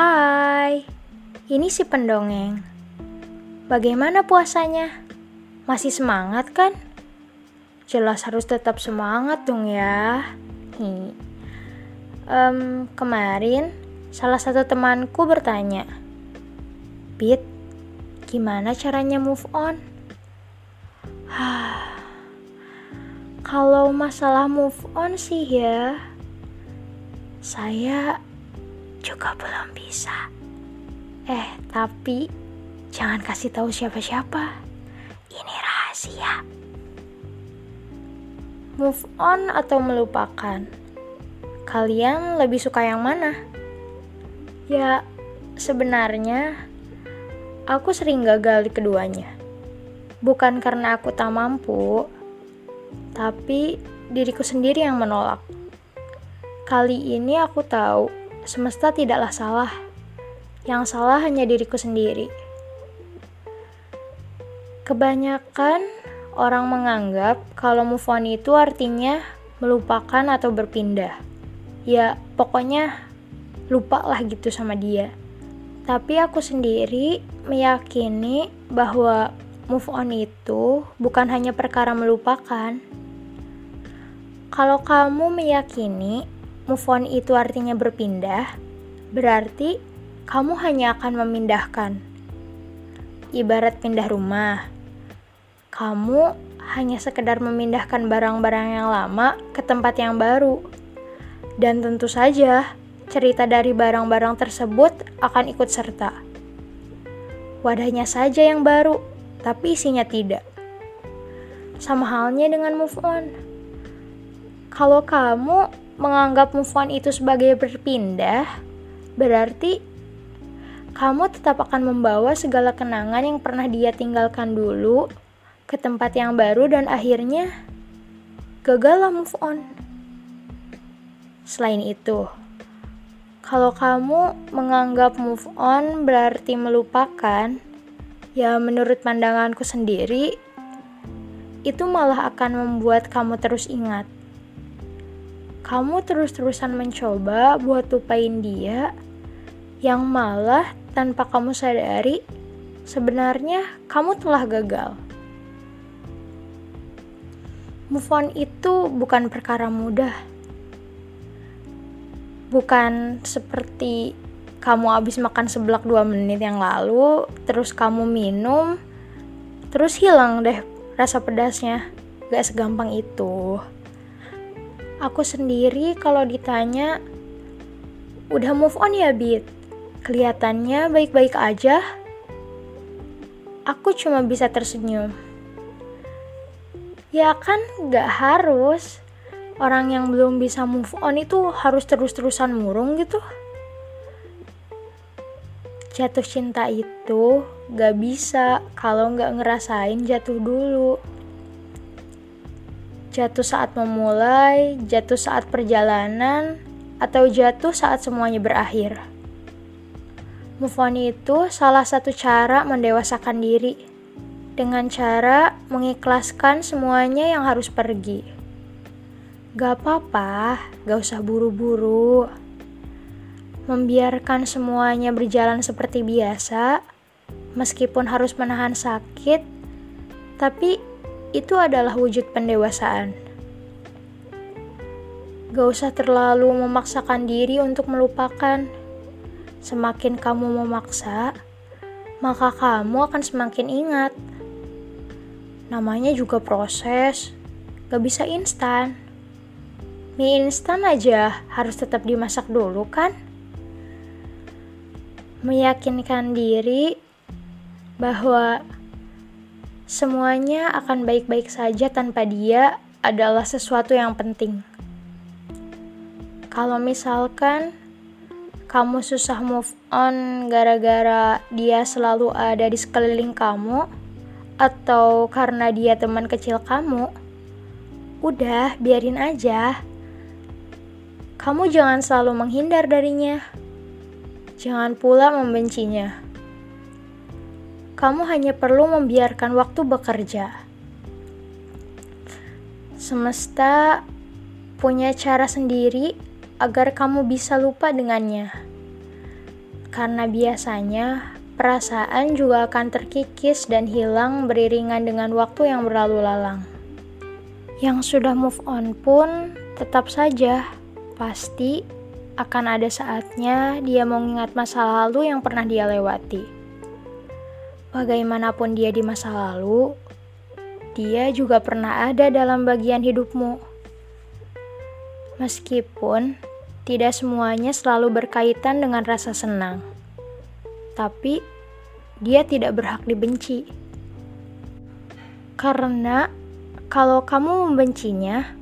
Hai, ini si pendongeng. Bagaimana puasanya? Masih semangat kan? Jelas harus tetap semangat dong ya. Kemarin salah satu temanku bertanya, "Bit, gimana caranya move on?" Kalau masalah move on sih ya, saya juga belum bisa. Tapi jangan kasih tahu siapa-siapa. Ini rahasia. Move on atau melupakan? Kalian lebih suka yang mana? Ya, sebenarnya aku sering gagal di keduanya. Bukan karena aku tak mampu, tapi diriku sendiri yang menolak. Kali ini aku tahu semesta tidaklah salah. Yang salah hanya diriku sendiri. Kebanyakan orang menganggap kalau move on itu artinya melupakan atau berpindah. Ya, pokoknya lupalah gitu sama dia. Tapi aku sendiri meyakini bahwa move on itu bukan hanya perkara melupakan. Kalau kamu meyakini move on itu artinya berpindah, berarti kamu hanya akan memindahkan. Ibarat pindah rumah, kamu hanya sekedar memindahkan barang-barang yang lama ke tempat yang baru. Dan tentu saja, cerita dari barang-barang tersebut akan ikut serta. Wadahnya saja yang baru, tapi isinya tidak. Sama halnya dengan move on. Kalau kamu menganggap move on itu sebagai berpindah, berarti kamu tetap akan membawa segala kenangan yang pernah dia tinggalkan dulu ke tempat yang baru dan akhirnya gagallah move on. Selain itu, kalau kamu menganggap move on berarti melupakan, ya menurut pandanganku sendiri, itu malah akan membuat kamu terus ingat. Kamu terus-terusan mencoba buat lupain dia, yang malah tanpa kamu sadari, sebenarnya kamu telah gagal. Move on itu bukan perkara mudah. Bukan seperti kamu habis makan seblak 2 menit yang lalu, terus kamu minum, terus hilang deh rasa pedasnya. Gak segampang itu. Aku sendiri kalau ditanya, "Udah move on ya, Bit? Kelihatannya baik-baik aja." Aku cuma bisa tersenyum. Ya kan gak harus. Orang yang belum bisa move on itu harus terus-terusan murung gitu. Jatuh cinta itu gak bisa kalau gak ngerasain jatuh dulu. Jatuh saat memulai, jatuh saat perjalanan, atau jatuh saat semuanya berakhir. Move on itu salah satu cara mendewasakan diri, dengan cara mengikhlaskan semuanya yang harus pergi. Gak apa-apa, gak usah buru-buru. Membiarkan semuanya berjalan seperti biasa, meskipun harus menahan sakit, tapi itu adalah wujud pendewasaan. Gak usah terlalu memaksakan diri untuk melupakan. Semakin kamu memaksa, maka kamu akan semakin ingat. Namanya juga proses, gak bisa instan. Mie instan aja harus tetap dimasak dulu kan? Meyakinkan diri bahwa semuanya akan baik-baik saja tanpa dia adalah sesuatu yang penting. Kalau misalkan kamu susah move on gara-gara dia selalu ada di sekeliling kamu, atau karena dia teman kecil kamu, udah biarin aja. Kamu jangan selalu menghindar darinya. Jangan pula membencinya. Kamu hanya perlu membiarkan waktu bekerja. Semesta punya cara sendiri agar kamu bisa lupa dengannya. karena biasanya perasaan juga akan terkikis dan hilang beriringan dengan waktu yang berlalu lalang. Yang sudah move on pun tetap saja pasti akan ada saatnya dia mengingat masa lalu yang pernah dia lewati. Bagaimanapun dia di masa lalu, dia juga pernah ada dalam bagian hidupmu. Meskipun tidak semuanya selalu berkaitan dengan rasa senang, tapi dia tidak berhak dibenci. Karena kalau kamu membencinya,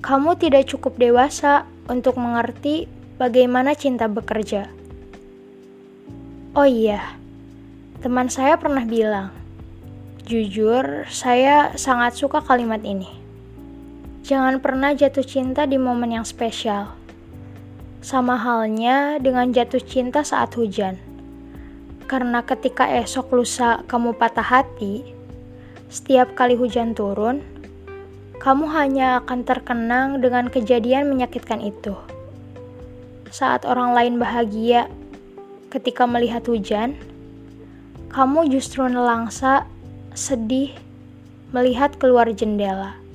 kamu tidak cukup dewasa untuk mengerti bagaimana cinta bekerja. Oh iya, teman saya pernah bilang, jujur, saya sangat suka kalimat ini. Jangan pernah jatuh cinta di momen yang spesial. Sama halnya dengan jatuh cinta saat hujan. Karena ketika esok lusa kamu patah hati, setiap kali hujan turun, kamu hanya akan terkenang dengan kejadian menyakitkan itu. Saat orang lain bahagia ketika melihat hujan, kamu justru nelangsa, sedih, melihat keluar jendela.